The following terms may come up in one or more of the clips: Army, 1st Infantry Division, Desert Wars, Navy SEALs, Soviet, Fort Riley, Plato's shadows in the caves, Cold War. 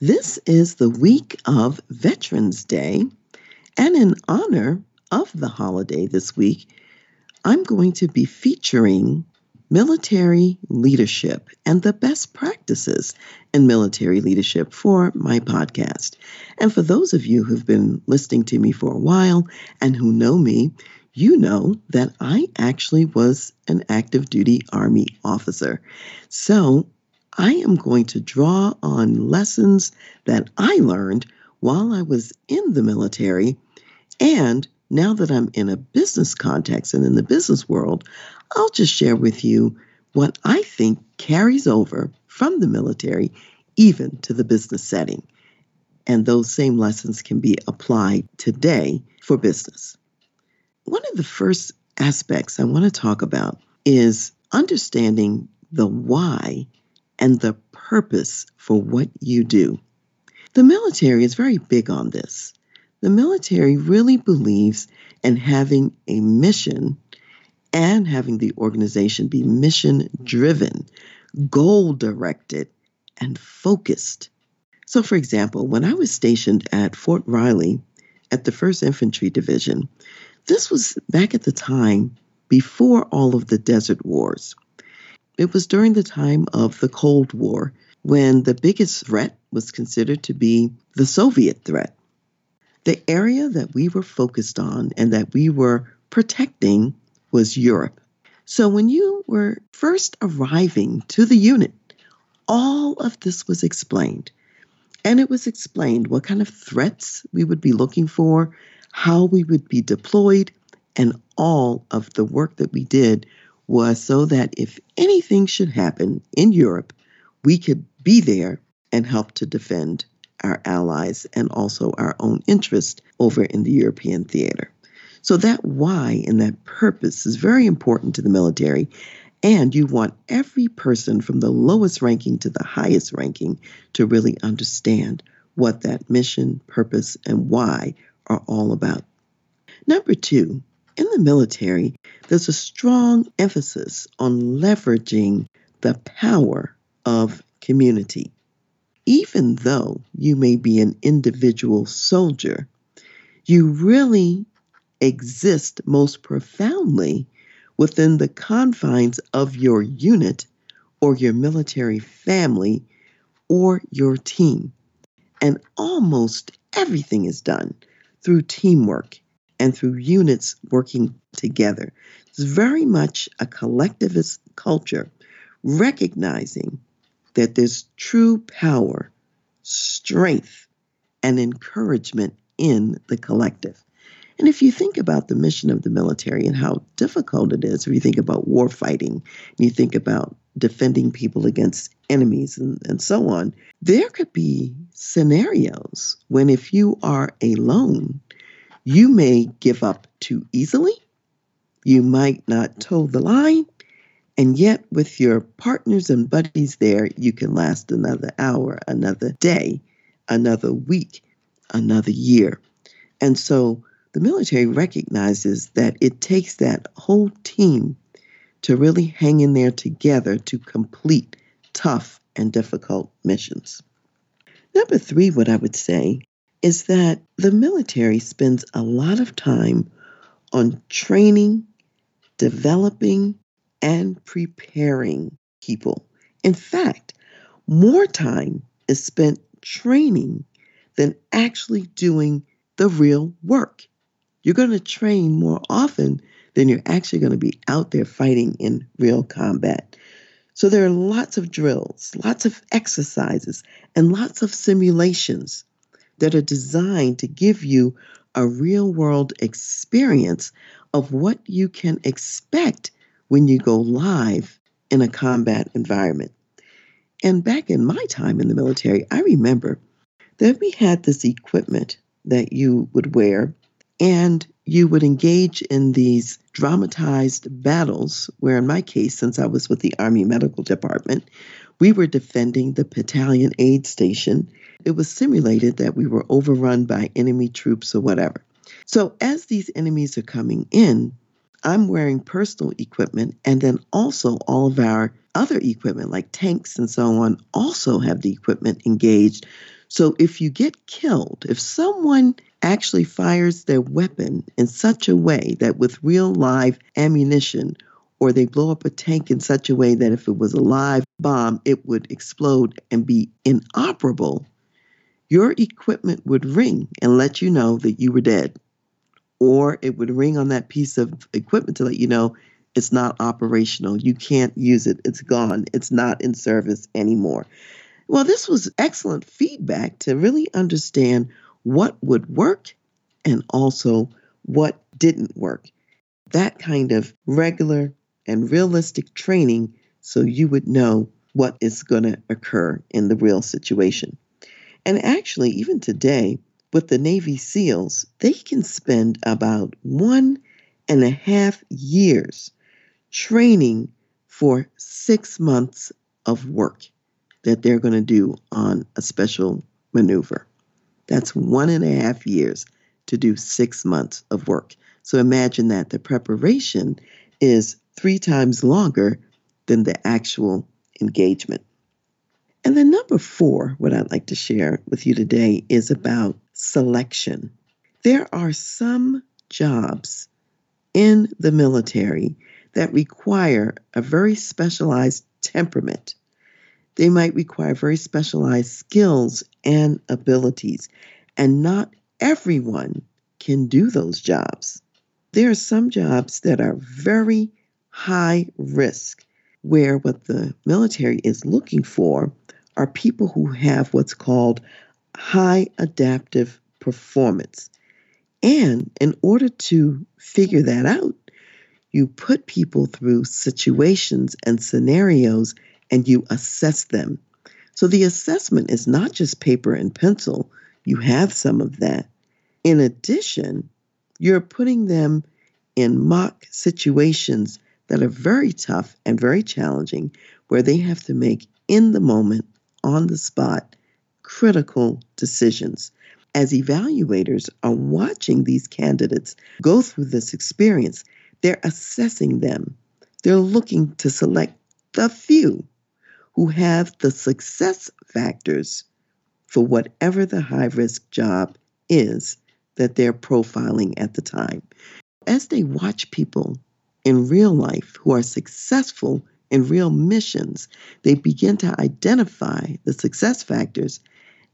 This is the week of Veterans Day, and in honor of the holiday this week, I'm going to be featuring military leadership and the best practices in military leadership for my podcast. And for those of you who've been listening to me for a while and who know me, you know that I actually was an active duty Army officer. So I am going to draw on lessons that I learned while I was in the military, and now that I'm in a business context and in the business world, I'll just share with you what I think carries over from the military even to the business setting. And those same lessons can be applied today for business. One of the first aspects I want to talk about is understanding the why and the purpose for what you do. The military is very big on this. The military really believes in having a mission and having the organization be mission-driven, goal-directed, and focused. So, for example, when I was stationed at Fort Riley at the 1st Infantry Division, this was back at the time before all of the Desert Wars. It was during the time of the Cold War when the biggest threat was considered to be the Soviet threat. The area that we were focused on and that we were protecting was Europe. So when you were first arriving to the unit, all of this was explained. And it was explained what kind of threats we would be looking for, how we would be deployed, and all of the work that we did was so that if anything should happen in Europe, we could be there and help to defend our allies and also our own interest over in the European theater. So that why and that purpose is very important to the military, and you want every person from the lowest ranking to the highest ranking to really understand what that mission, purpose, and why are all about. Number two, in the military, there's a strong emphasis on leveraging the power of community. Even though you may be an individual soldier, you really exist most profoundly within the confines of your unit or your military family or your team. And almost everything is done through teamwork and through units working together. It's very much a collectivist culture, recognizing that there's true power, strength, and encouragement in the collective. And if you think about the mission of the military and how difficult it is, if you think about war fighting, you think about defending people against enemies and so on, there could be scenarios when if you are alone, you may give up too easily, you might not toe the line, and yet with your partners and buddies there, you can last another hour, another day, another week, another year. And so the military recognizes that it takes that whole team to really hang in there together to complete tough and difficult missions. Number three, what I would say is that the military spends a lot of time on training, developing, and preparing people. In fact, more time is spent training than actually doing the real work. You're going to train more often than you're actually going to be out there fighting in real combat. So there are lots of drills, lots of exercises, and lots of simulations that are designed to give you a real-world experience of what you can expect when you go live in a combat environment. And back in my time in the military, I remember that we had this equipment that you would wear, and you would engage in these dramatized battles where, in my case, since I was with the Army Medical Department, we were defending the battalion aid station. It was simulated that we were overrun by enemy troops or whatever. So as these enemies are coming in, I'm wearing personal equipment, and then also all of our other equipment, like tanks and so on, also have the equipment engaged. So if you get killed, if someone actually fires their weapon in such a way that with real live ammunition, or they blow up a tank in such a way that if it was a live bomb, it would explode and be inoperable, your equipment would ring and let you know that you were dead. Or it would ring on that piece of equipment to let you know it's not operational. You can't use it. It's gone. It's not in service anymore. Well, this was excellent feedback to really understand what would work and also what didn't work. That kind of regular and realistic training so you would know what is going to occur in the real situation. And actually, even today, with the Navy SEALs, they can spend about 1.5 years training for 6 months of work that they're going to do on a special maneuver. That's 1.5 years to do 6 months of work. So imagine that the preparation is 3 times longer than the actual engagement. And then number 4, what I'd like to share with you today is about selection. There are some jobs in the military that require a very specialized temperament. They might require very specialized skills and abilities, and not everyone can do those jobs. There are some jobs that are very high risk, where what the military is looking for are people who have what's called high adaptive performance. And in order to figure that out, you put people through situations and scenarios and you assess them. So the assessment is not just paper and pencil. You have some of that. In addition, you're putting them in mock situations that are very tough and very challenging, where they have to make in the moment, on the spot, critical decisions. As evaluators are watching these candidates go through this experience, they're assessing them. They're looking to select the few who have the success factors for whatever the high-risk job is that they're profiling at the time. As they watch people in real life who are successful in real missions, they begin to identify the success factors.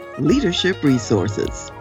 leadership resources.